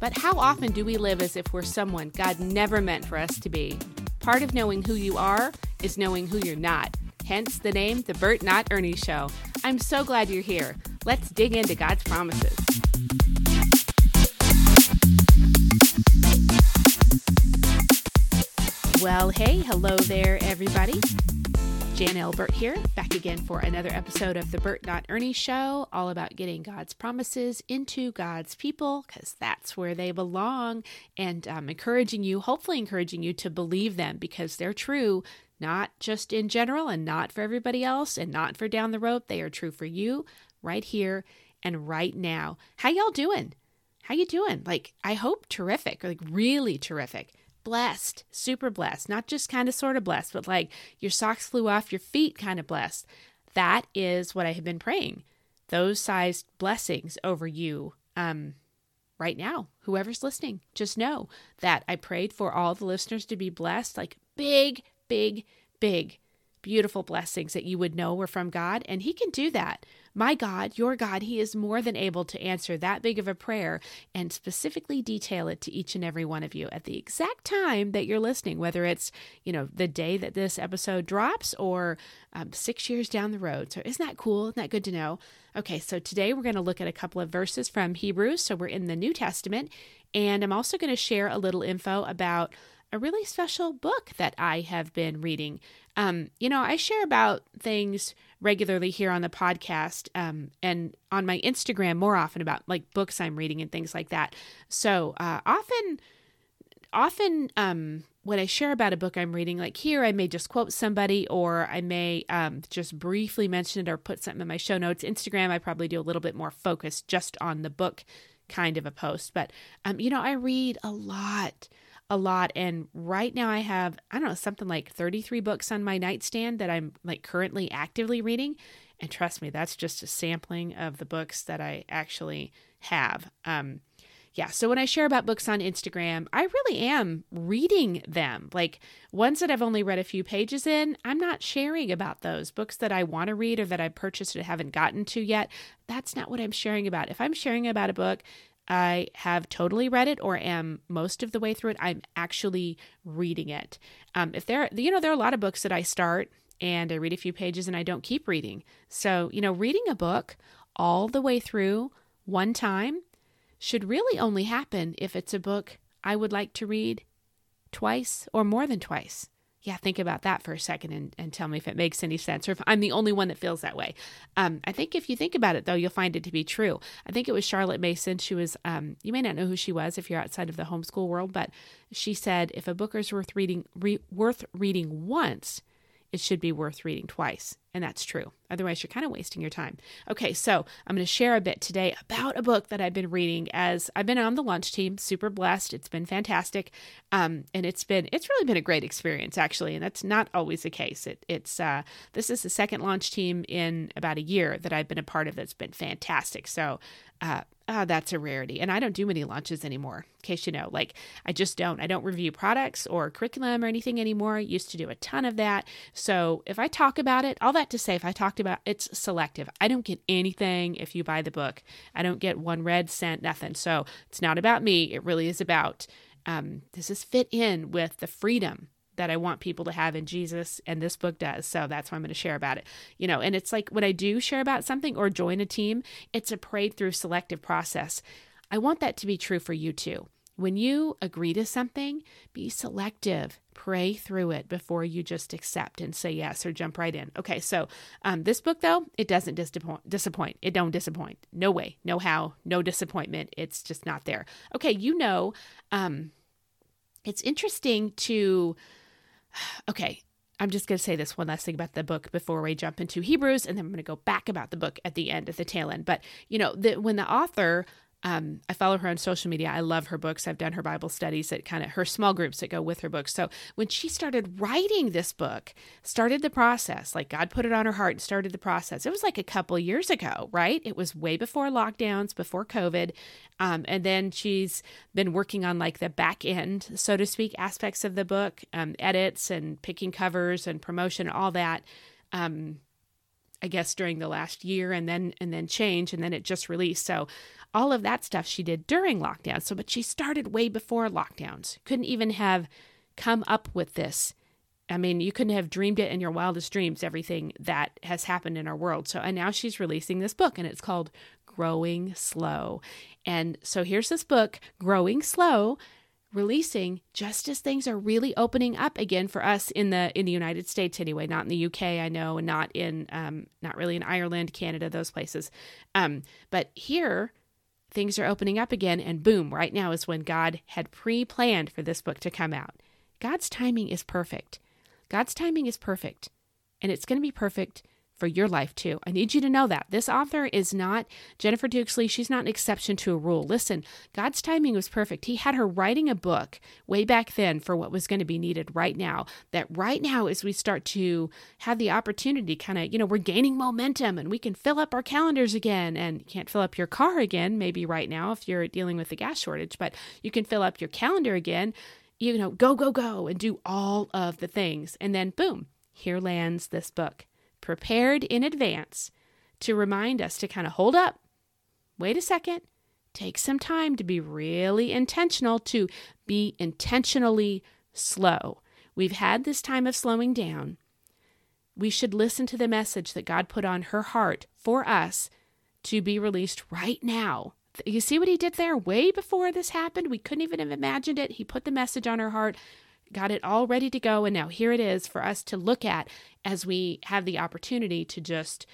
But how often do we live as if we're someone God never meant for us to be? Part of knowing who you are is knowing who you're not. Hence the name, The Bert Not Ernie Show. I'm so glad you're here. Let's dig into God's promises. Well, hey, hello there, everybody. Jan Albert here, back again for another episode of The Bert Not Ernie Show, all about getting God's promises into God's people, because that's where they belong, and hopefully encouraging you to believe them, because they're true, not just in general and not for everybody else and not for down the road. They are true for you right here and right now. How y'all doing? How you doing? I hope terrific, or really terrific. Blessed, super blessed, not just kind of sort of blessed, but your socks flew off your feet kind of blessed. That is what I have been praying, those sized blessings over you right now. Whoever's listening, just know that I prayed for all the listeners to be blessed, big, big, big, beautiful blessings that you would know were from God, and He can do that. My God, your God, He is more than able to answer that big of a prayer and specifically detail it to each and every one of you at the exact time that you're listening, whether it's, the day that this episode drops or 6 years down the road. So isn't that cool? Isn't that good to know? Okay, so today we're going to look at a couple of verses from Hebrews. So we're in the New Testament, and I'm also going to share a little info about a really special book that I have been reading. I share about things regularly here on the podcast and on my Instagram more often about books I'm reading and things like that. So often when I share about a book I'm reading, here I may just quote somebody, or I may just briefly mention it or put something in my show notes. Instagram, I probably do a little bit more focused just on the book kind of a post. But, I read a lot. And right now I have, something like 33 books on my nightstand that I'm currently actively reading. And trust me, that's just a sampling of the books that I actually have. So when I share about books on Instagram, I really am reading them. Ones that I've only read a few pages in, I'm not sharing about those. Books that I want to read or that I purchased and haven't gotten to yet, that's not what I'm sharing about. If I'm sharing about a book, I have totally read it or am most of the way through it, I'm actually reading it. There are a lot of books that I start and I read a few pages and I don't keep reading. So, reading a book all the way through one time should really only happen if it's a book I would like to read twice or more than twice. Yeah, think about that for a second and tell me if it makes any sense or if I'm the only one that feels that way. I think if you think about it, though, you'll find it to be true. I think it was Charlotte Mason. She was, you may not know who she was if you're outside of the homeschool world, but she said, if a book is worth reading once, it should be worth reading twice. And that's true. Otherwise, you're kind of wasting your time. Okay, so I'm going to share a bit today about a book that I've been reading as I've been on the launch team, super blessed. It's been fantastic. And it's really been a great experience, actually. And that's not always the case. This is the second launch team in about a year that I've been a part of that's been fantastic. So that's a rarity. And I don't do many launches anymore, in case you know. I just don't. I don't review products or curriculum or anything anymore. I used to do a ton of that. So if I talk about it, all that to say, if I talked about it's selective. I don't get anything if you buy the book. I don't get one red cent, nothing. So it's not about me. It really is about, does this fit in with the freedom that I want people to have in Jesus? And this book does. So that's why I'm going to share about it. And it's when I do share about something or join a team, it's a prayed through selective process. I want that to be true for you too. When you agree to something, be selective. Pray through it before you just accept and say yes or jump right in. Okay, so this book, though, it doesn't disappoint. It don't disappoint. No way, no how, no disappointment. It's just not there. Okay, it's interesting to... Okay, I'm just going to say this one last thing about the book before we jump into Hebrews, and then I'm going to go back about the book at the tail end. But, when the author I follow her on social media. I love her books. I've done her Bible studies that kind of her small groups that go with her books. So when she started writing this book, started the process, like God put it on her heart and started the process. It was like a couple years ago, right? It was way before lockdowns, before COVID. And then she's been working on like the back end, so to speak, aspects of the book, edits and picking covers and promotion, all that. I guess during the last year and then change, and then it just released. So all of that stuff she did during lockdown. So, but she started way before lockdowns. Couldn't even have come up with this. I mean, you couldn't have dreamed it in your wildest dreams, everything that has happened in our world. So, and now she's releasing this book, and it's called Growing Slow. And so here's this book, Growing Slow, releasing just as things are really opening up again for us in the United States anyway, not in the UK, I know, and not in, not really in Ireland, Canada, those places. But here things are opening up again, and boom, right now is when God had pre-planned for this book to come out. God's timing is perfect. God's timing is perfect, and it's going to be perfect for your life too. I need you to know that. This author is not Jennifer Dukes Lee. She's not an exception to a rule. Listen, God's timing was perfect. He had her writing a book way back then for what was going to be needed right now. That right now, as we start to have the opportunity, kind of, you know, we're gaining momentum and we can fill up our calendars again. And you can't fill up your car again, maybe right now if you're dealing with the gas shortage, but you can fill up your calendar again, you know, go, go, go, and do all of the things. And then boom, here lands this book, prepared in advance to remind us to kind of hold up, wait a second, take some time to be really intentional, to be intentionally slow. We've had this time of slowing down. We should listen to the message that God put on her heart for us to be released right now. You see what he did there? Way before this happened, we couldn't even have imagined it. He put the message on her heart, got it all ready to go, and now here it is for us to look at as we have the opportunity to just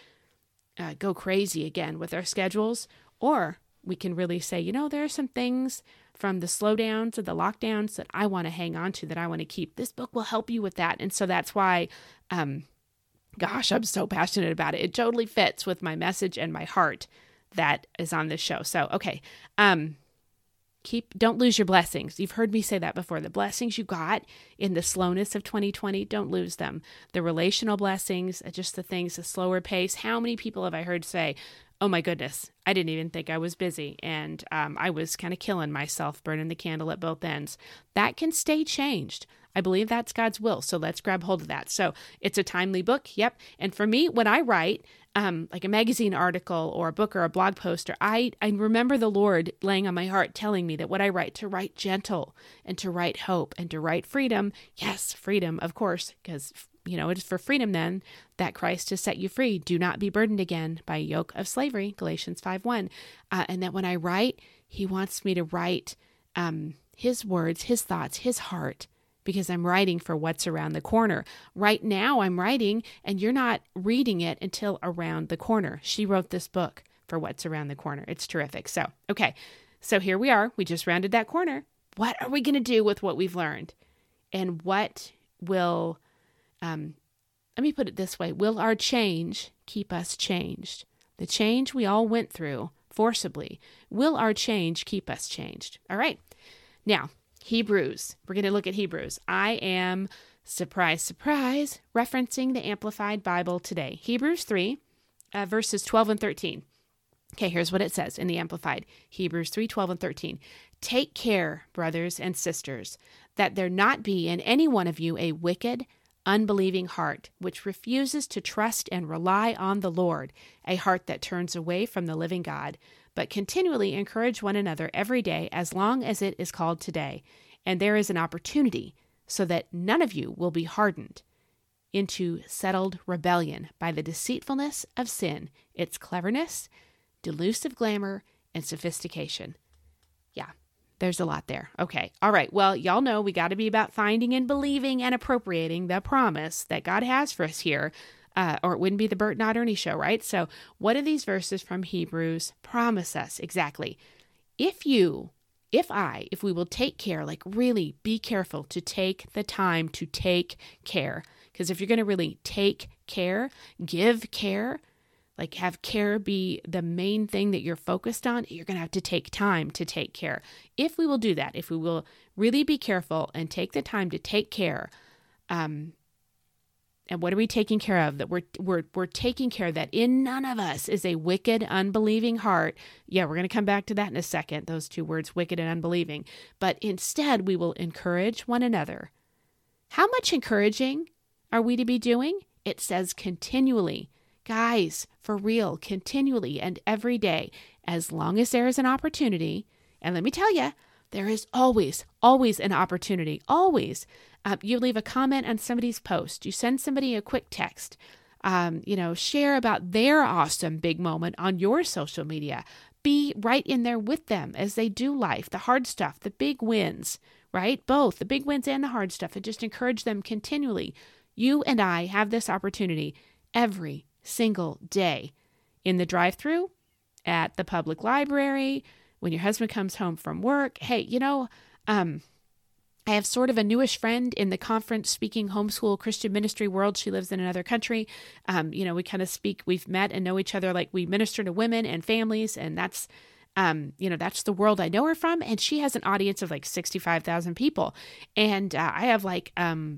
go crazy again with our schedules, or we can really say, you know, there are some things from the slowdowns and the lockdowns that I want to hang on to, that I want to keep. This book will help you with that, and so that's why, gosh, I'm so passionate about it. It totally fits with my message and my heart that is on this show. So, okay, don't lose your blessings. You've heard me say that before. The blessings you got in the slowness of 2020, don't lose them. The relational blessings, just the things, the slower pace. How many people have I heard say, oh my goodness, I didn't even think I was busy. And I was kind of killing myself, burning the candle at both ends. That can stay changed. I believe that's God's will. So let's grab hold of that. So it's a timely book. Yep. And for me, when I write like a magazine article or a book or a blog post, or I remember the Lord laying on my heart telling me that what I write, to write gentle and to write hope and to write freedom. Yes, freedom, of course, because, you know, it is for freedom then that Christ has set you free. Do not be burdened again by a yoke of slavery, Galatians 5:1. And that when I write, he wants me to write his words, his thoughts, his heart, because I'm writing for what's around the corner. Right now I'm writing, and you're not reading it until around the corner. She wrote this book for what's around the corner. It's terrific. So, okay. So here we are. We just rounded that corner. What are we going to do with what we've learned? And what will, let me put it this way. Will our change keep us changed? The change we all went through forcibly. Will our change keep us changed? All right. Now, Hebrews. We're going to look at Hebrews. I am, surprise, surprise, referencing the Amplified Bible today. Hebrews 3, verses 12 and 13. Okay, here's what it says in the Amplified. Hebrews 3, 12 and 13. Take care, brothers and sisters, that there not be in any one of you a wicked, unbelieving heart, which refuses to trust and rely on the Lord, a heart that turns away from the living God, but continually encourage one another every day as long as it is called today, and there is an opportunity, so that none of you will be hardened into settled rebellion by the deceitfulness of sin, its cleverness, delusive glamour, and sophistication. Yeah, there's a lot there. Okay, all right, well, y'all know we got to be about finding and believing and appropriating the promise that God has for us here. Or it wouldn't be the Bert Not Ernie Show, right? So what do these verses from Hebrews promise us exactly? If we will take care, like really be careful to take the time to take care, because if you're going to really take care, give care, like have care be the main thing that you're focused on, you're going to have to take time to take care. If we will do that, if we will really be careful and take the time to take care, and what are we taking care of? That we're taking care that in none of us is a wicked, unbelieving heart. Yeah, we're going to come back to that in a second, those two words, wicked and unbelieving. But instead, we will encourage one another. How much encouraging are we to be doing? It says continually. Guys, for real, continually and every day, as long as there is an opportunity. And let me tell you, there is always, always an opportunity, always. You leave a comment on somebody's post. You send somebody a quick text. Share about their awesome big moment on your social media. Be right in there with them as they do life, the hard stuff, the big wins, right? Both the big wins and the hard stuff. And just encourage them continually. You and I have this opportunity every single day. In the drive-thru, at the public library, when your husband comes home from work. Hey, I have sort of a newish friend in the conference speaking homeschool Christian ministry world. She lives in another country. We kind of speak, we've met and know each other, like we minister to women and families. And that's, that's the world I know her from. And she has an audience of like 65,000 people. And I have like, oh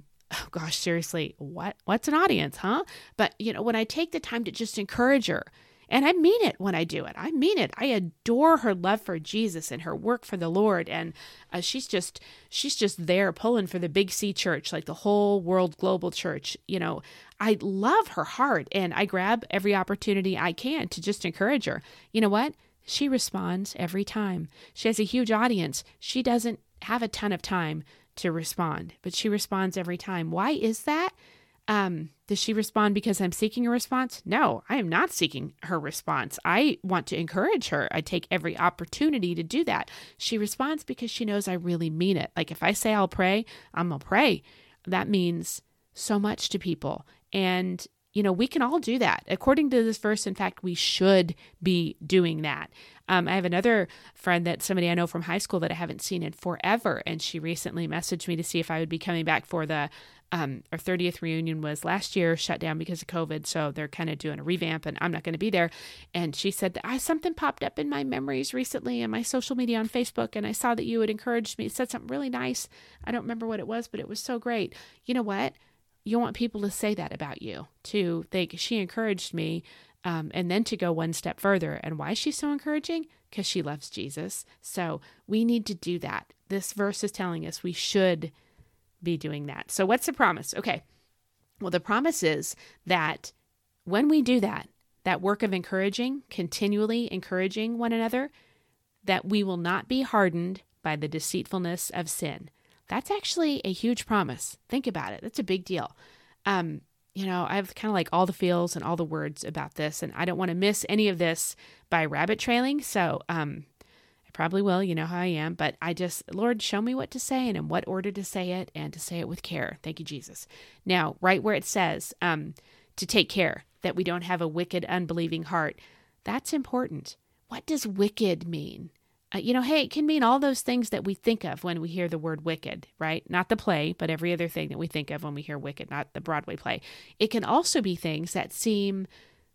gosh, seriously, what's an audience, huh? But when I take the time to just encourage her, and I mean it when I do it. I mean it. I adore her love for Jesus and her work for the Lord. And she's just there pulling for the Big C Church, like the whole world global church. I love her heart, and I grab every opportunity I can to just encourage her. You know what? She responds every time. She has a huge audience. She doesn't have a ton of time to respond, but she responds every time. Why is that? Does she respond because I'm seeking a response? No, I am not seeking her response. I want to encourage her. I take every opportunity to do that. She responds because she knows I really mean it. Like if I say I'll pray, I'm going to pray. That means so much to people. And, we can all do that. According to this verse, in fact, we should be doing that. I have another friend that somebody I know from high school that I haven't seen in forever. And she recently messaged me to see if I would be coming back for the our 30th reunion was last year, shut down because of COVID. So they're kind of doing a revamp and I'm not going to be there. And she said that something popped up in my memories recently in my social media on Facebook. And I saw that you had encouraged me. It said something really nice. I don't remember what it was, but it was so great. You know what? You want people to say that about you, to think she encouraged me. And then to go one step further. And why is she so encouraging? Because she loves Jesus. So we need to do that. This verse is telling us we should be doing that. So what's the promise? Okay. Well, the promise is that when we do that, that work of encouraging, continually encouraging one another, that we will not be hardened by the deceitfulness of sin. That's actually a huge promise. Think about it. That's a big deal. I have kind of like all the feels and all the words about this, and I don't want to miss any of this by rabbit trailing. So I probably will, you know how I am, but Lord, show me what to say and in what order to say it and to say it with care. Thank you, Jesus. Now, right where it says to take care that we don't have a wicked, unbelieving heart, that's important. What does wicked mean? It can mean all those things that we think of when we hear the word wicked, right? Not the play, but every other thing that we think of when we hear wicked, not the Broadway play. It can also be things that seem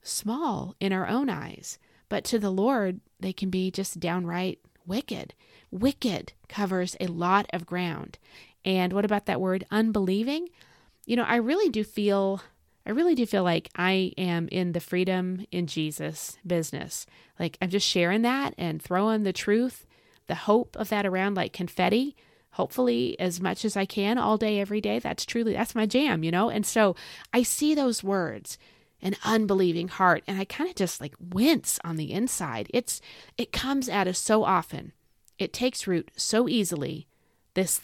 small in our own eyes, but to the Lord, they can be just downright wicked. Wicked covers a lot of ground. And what about that word unbelieving? I really do feel like I am in the freedom in Jesus business. Like I'm just sharing that and throwing the truth, the hope of that around like confetti, hopefully as much as I can all day, every day. That's my jam, And so I see those words, an unbelieving heart, and I kind of just like wince on the inside. It comes at us so often. It takes root so easily, this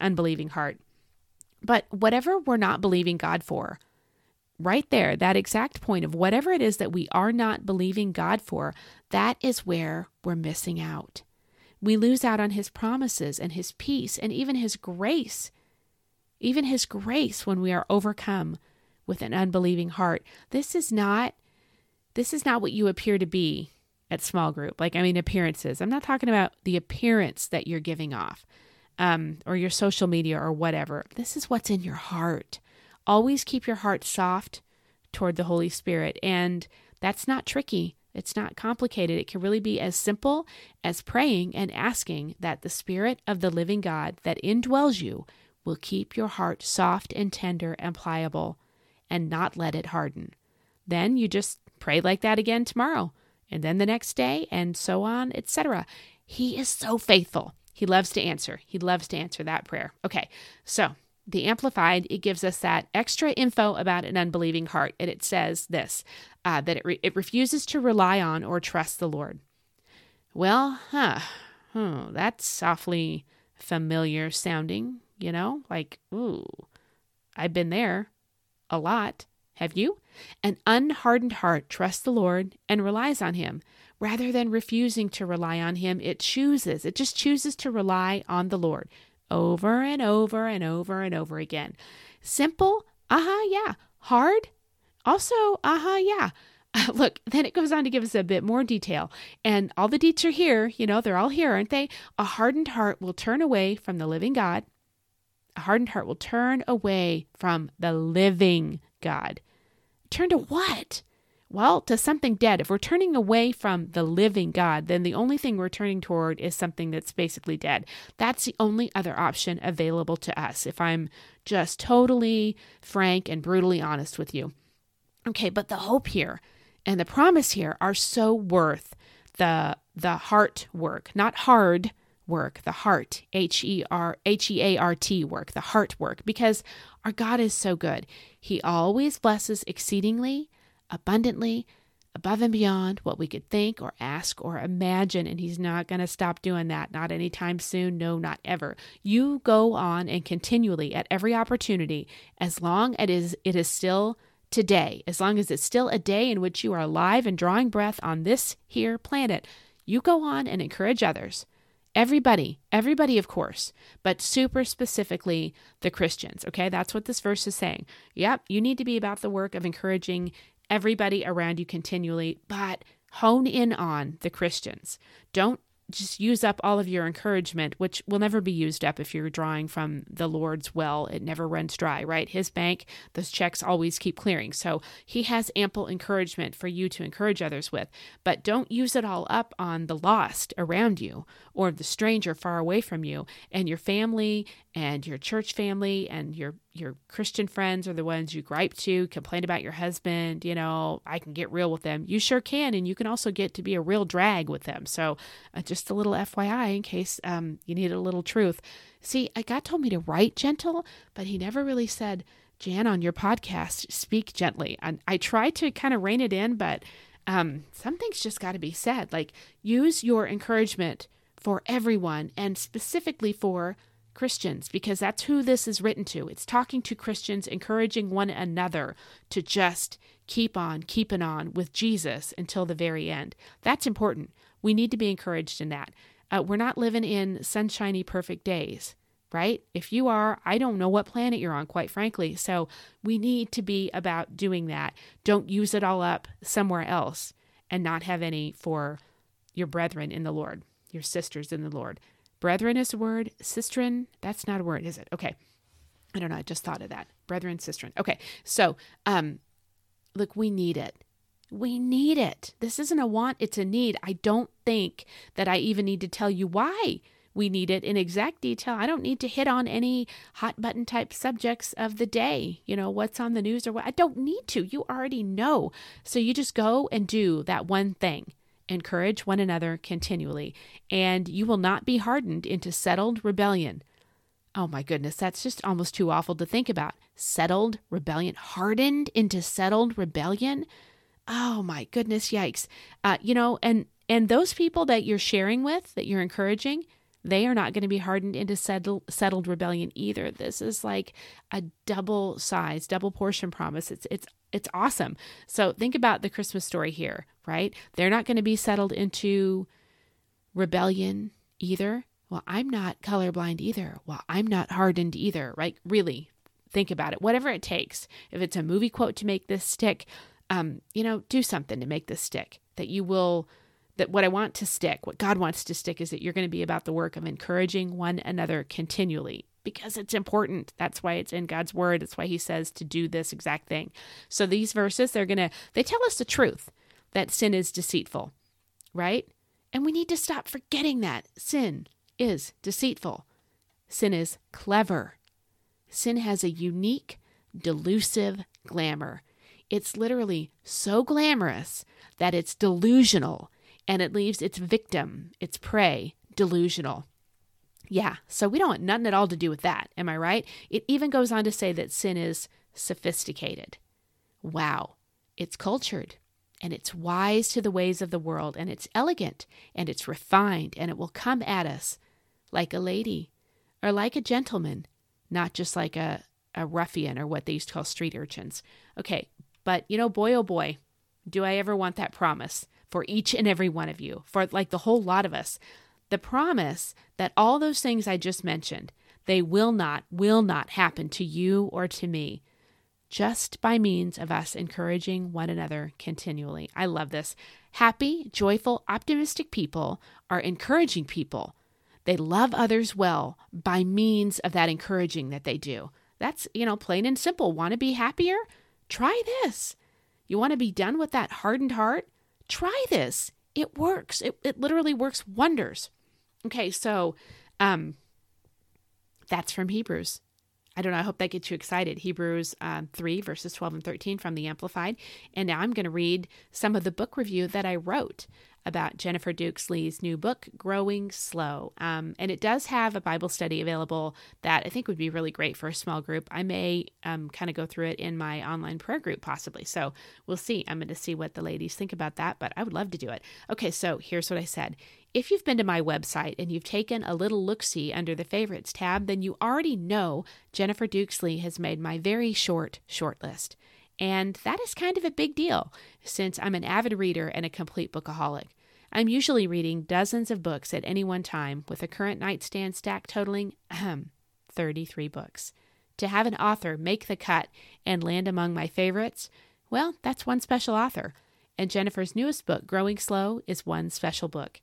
unbelieving heart. But whatever we're not believing God for, right there, that exact point of whatever it is that we are not believing God for, that is where we're missing out. We lose out on His promises and His peace and even His grace when we are overcome with an unbelieving heart. This is not what you appear to be at small group. Appearances. I'm not talking about the appearance that you're giving off, or your social media or whatever. This is what's in your heart. Always keep your heart soft toward the Holy Spirit. And That's not tricky. It's not complicated. It can really be as simple as praying and asking that the Spirit of the living God that indwells you will keep your heart soft and tender and pliable and not let it harden. Then you just pray like that again tomorrow and then the next day and so on, etc. He is so faithful. He loves to answer. He loves to answer that prayer. Okay, so the Amplified, it gives us that extra info about an unbelieving heart. And it says this, that it refuses to rely on or trust the Lord. Well, that's awfully familiar sounding, you know, like, ooh, I've been there a lot. Have you? An unhardened heart trusts the Lord and relies on him. Rather than refusing to rely on him, it just chooses to rely on the Lord over and over and over and over again. Simple? Yeah. Hard? Also, yeah. Look, then it goes on to give us a bit more detail. And all the deets are here. You know, they're all here, aren't they? A hardened heart will turn away from the living God. A hardened heart will turn away from the living God. Turn to what? Well, to something dead. If we're turning away from the living God, then the only thing we're turning toward is something that's basically dead. That's the only other option available to us, if I'm just totally frank and brutally honest with you. Okay, but the hope here and the promise here are so worth the heart work, not hard work, the heart, H-E-A-R-T work, the heart work, because our God is so good. He always blesses exceedingly, abundantly, above and beyond what we could think or ask or imagine. And he's not going to stop doing that. Not anytime soon. No, not ever. You go on and continually at every opportunity, as long as it is still today, as long as it's still a day in which you are alive and drawing breath on this here planet, you go on and encourage others. Everybody, of course, but super specifically the Christians. Okay, that's what this verse is saying. Yep, you need to be about the work of encouraging everybody around you continually, but hone in on the Christians. Don't just use up all of your encouragement, which will never be used up if you're drawing from the Lord's well. It never runs dry, right? His bank, those checks always keep clearing. So he has ample encouragement for you to encourage others with, but don't use it all up on the lost around you or the stranger far away from you and your family and your church family and your Christian friends are the ones you gripe to, complain about your husband. You know, I can get real with them. You sure can. And you can also get to be a real drag with them. So just a little FYI in case you need a little truth. See, God told me to write gentle, but he never really said, Jan, on your podcast, speak gently. And I try to kind of rein it in, but some things just got to be said. Like, use your encouragement for everyone and specifically for Christians, because that's who this is written to. It's talking to Christians, encouraging one another to just keep on keeping on with Jesus until the very end. That's important. We need to be encouraged in that. We're not living in sunshiny, perfect days, right? If you are, I don't know what planet you're on, quite frankly. So we need to be about doing that. Don't use it all up somewhere else and not have any for your brethren in the Lord, your sisters in the Lord. Brethren is a word. Sistren, that's not a word, is it? Okay. I don't know. I just thought of that. Brethren, sistren. Okay. So, look, we need it. We need it. This isn't a want, it's a need. I don't think that I even need to tell you why we need it in exact detail. I don't need to hit on any hot button type subjects of the day. You know, what's on the news or what. I don't need to. You already know. So you just go and do that one thing. Encourage one another continually, and you will not be hardened into settled rebellion. Oh my goodness, that's just almost too awful to think about. Settled rebellion, hardened into settled rebellion. Oh my goodness, yikes. You know, and those people that you're sharing with, that you're encouraging, they are not going to be hardened into settled rebellion either. This is like a double portion promise. It's awesome. So think about the Christmas story here, right? They're not going to be settled into rebellion either. Well, I'm not colorblind either. Well, I'm not hardened either, right? Really think about it. Whatever it takes. If it's a movie quote to make this stick, you know, do something to make this stick that what I want to stick, what God wants to stick is that you're going to be about the work of encouraging one another continually. Because it's important. That's why it's in God's word. That's why he says to do this exact thing. So these verses, they tell us the truth. that sin is deceitful, right? And we need to stop forgetting that sin is deceitful. Sin is clever. Sin has a unique, delusive glamour. It's literally so glamorous that it's delusional, and it leaves its victim, its prey, delusional. Yeah, so we don't want nothing at all to do with that. Am I right? It even goes on to say that sin is sophisticated. Wow. It's cultured, and it's wise to the ways of the world, and it's elegant, and it's refined, and it will come at us like a lady or like a gentleman, not just like a ruffian or what they used to call street urchins. Okay, but you know, boy, oh boy, do I ever want that promise for each and every one of you, for like the whole lot of us. The promise that all those things I just mentioned, they will not happen to you or to me, just by means of us encouraging one another continually. I love this. Happy, joyful, optimistic people are encouraging people. They love others well by means of that encouraging that they do. That's, you know, plain and simple. Want to be happier? Try this. You want to be done with that hardened heart? Try this. It works. It literally works wonders. Okay, so that's from Hebrews. I don't know. I hope that gets you excited. Hebrews 3, verses 12 and 13 from the Amplified. And now I'm going to read some of the book review that I wrote about Jennifer Dukes Lee's new book, Growing Slow. And it does have a Bible study available that I think would be really great for a small group. I may kind of go through it in my online prayer group possibly. So we'll see. I'm going to see what the ladies think about that, but I would love to do it. Okay, so here's what I said. If you've been to my website and you've taken a little look-see under the favorites tab, then you already know Jennifer Dukes Lee has made my very short list. And that is kind of a big deal since I'm an avid reader and a complete bookaholic. I'm usually reading dozens of books at any one time with a current nightstand stack totaling 33 books. To have an author make the cut and land among my favorites, well, that's one special author. And Jennifer's newest book, Growing Slow, is one special book.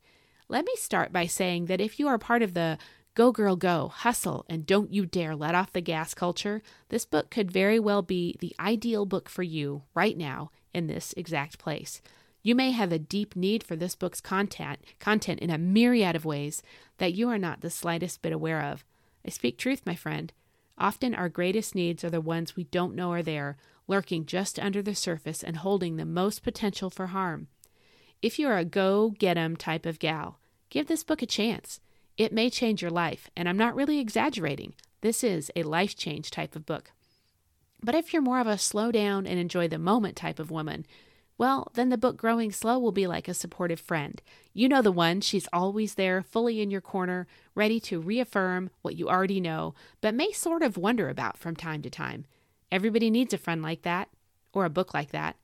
Let me start by saying that if you are part of the go, girl, go, hustle, and don't you dare let off the gas culture, this book could very well be the ideal book for you right now in this exact place. You may have a deep need for this book's content in a myriad of ways that you are not the slightest bit aware of. I speak truth, my friend. Often our greatest needs are the ones we don't know are there, lurking just under the surface and holding the most potential for harm. If you are a go-get-em type of gal, give this book a chance. It may change your life, and I'm not really exaggerating. This is a life change type of book. But if you're more of a slow down and enjoy the moment type of woman, well, then the book Growing Slow will be like a supportive friend. You know the one, she's always there, fully in your corner, ready to reaffirm what you already know, but may sort of wonder about from time to time. Everybody needs a friend like that, or a book like that.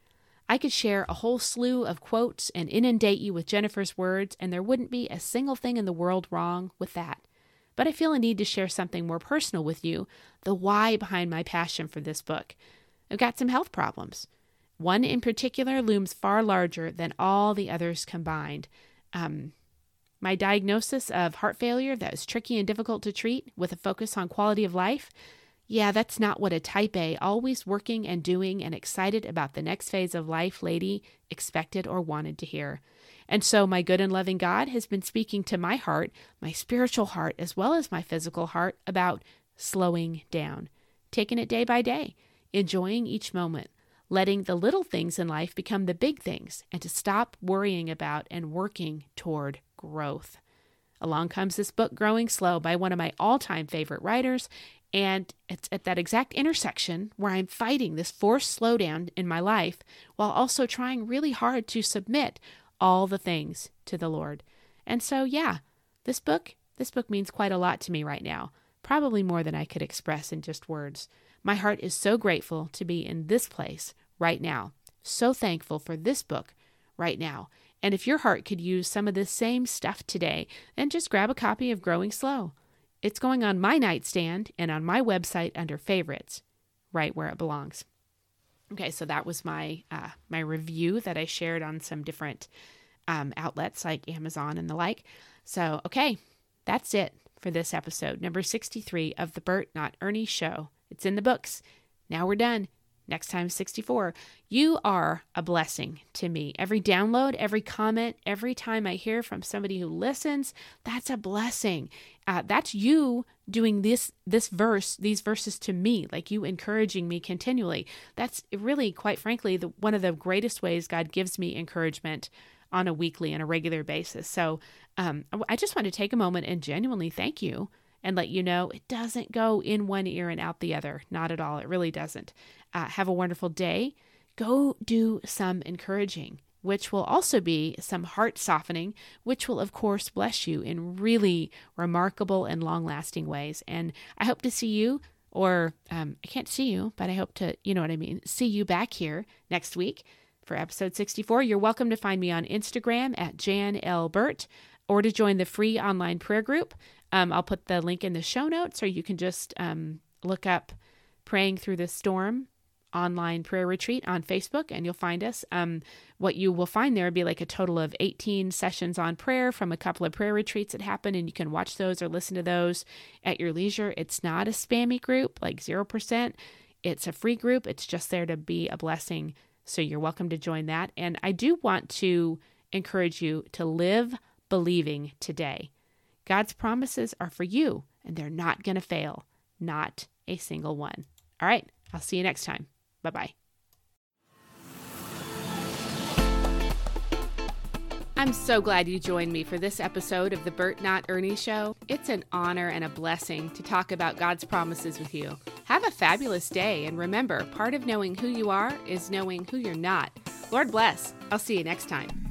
I could share a whole slew of quotes and inundate you with Jennifer's words, and there wouldn't be a single thing in the world wrong with that. But I feel a need to share something more personal with you, the why behind my passion for this book. I've got some health problems. One in particular looms far larger than all the others combined. My diagnosis of heart failure that was tricky and difficult to treat with a focus on quality of life. Yeah, that's not what a type A, always working and doing and excited about the next phase of life lady expected or wanted to hear. And so my good and loving God has been speaking to my heart, my spiritual heart, as well as my physical heart about slowing down, taking it day by day, enjoying each moment, letting the little things in life become the big things, and to stop worrying about and working toward growth. Along comes this book, Growing Slow, by one of my all-time favorite writers, and it's at that exact intersection where I'm fighting this forced slowdown in my life while also trying really hard to submit all the things to the Lord. And so, yeah, this book means quite a lot to me right now, probably more than I could express in just words. My heart is so grateful to be in this place right now, so thankful for this book right now. And if your heart could use some of this same stuff today, then just grab a copy of Growing Slow. It's going on my nightstand and on my website under favorites, right where it belongs. Okay, so that was my review that I shared on some different outlets like Amazon and the like. So, okay, that's it for this episode, number 63 of The Bert Not Ernie Show. It's in the books. Now we're done. Next time, 64. You are a blessing to me. Every download, every comment, every time I hear from somebody who listens, that's a blessing. That's you doing this verse, these verses to me, like you encouraging me continually. That's really, quite frankly, one of the greatest ways God gives me encouragement on a weekly and a regular basis. So I just want to take a moment and genuinely thank you and let you know it doesn't go in one ear and out the other. Not at all. It really doesn't. Have a wonderful day. Go do some encouraging, which will also be some heart softening, which will, of course, bless you in really remarkable and long-lasting ways. And I hope to see you, or I can't see you, but I hope to, you know what I mean, see you back here next week for episode 64. You're welcome to find me on Instagram at Jan Albert, or to join the free online prayer group. I'll put the link in the show notes, or you can just look up Praying Through the Storm online prayer retreat on Facebook and you'll find us. What you will find there would be like a total of 18 sessions on prayer from a couple of prayer retreats that happen, and you can watch those or listen to those at your leisure. It's not a spammy group, like 0%. It's a free group. It's just there to be a blessing. So you're welcome to join that. And I do want to encourage you to live believing today. God's promises are for you, and they're not going to fail. Not a single one. All right. I'll see you next time. Bye-bye. I'm so glad you joined me for this episode of The Bert Not Ernie Show. It's an honor and a blessing to talk about God's promises with you. Have a fabulous day, and remember, part of knowing who you are is knowing who you're not. Lord bless. I'll see you next time.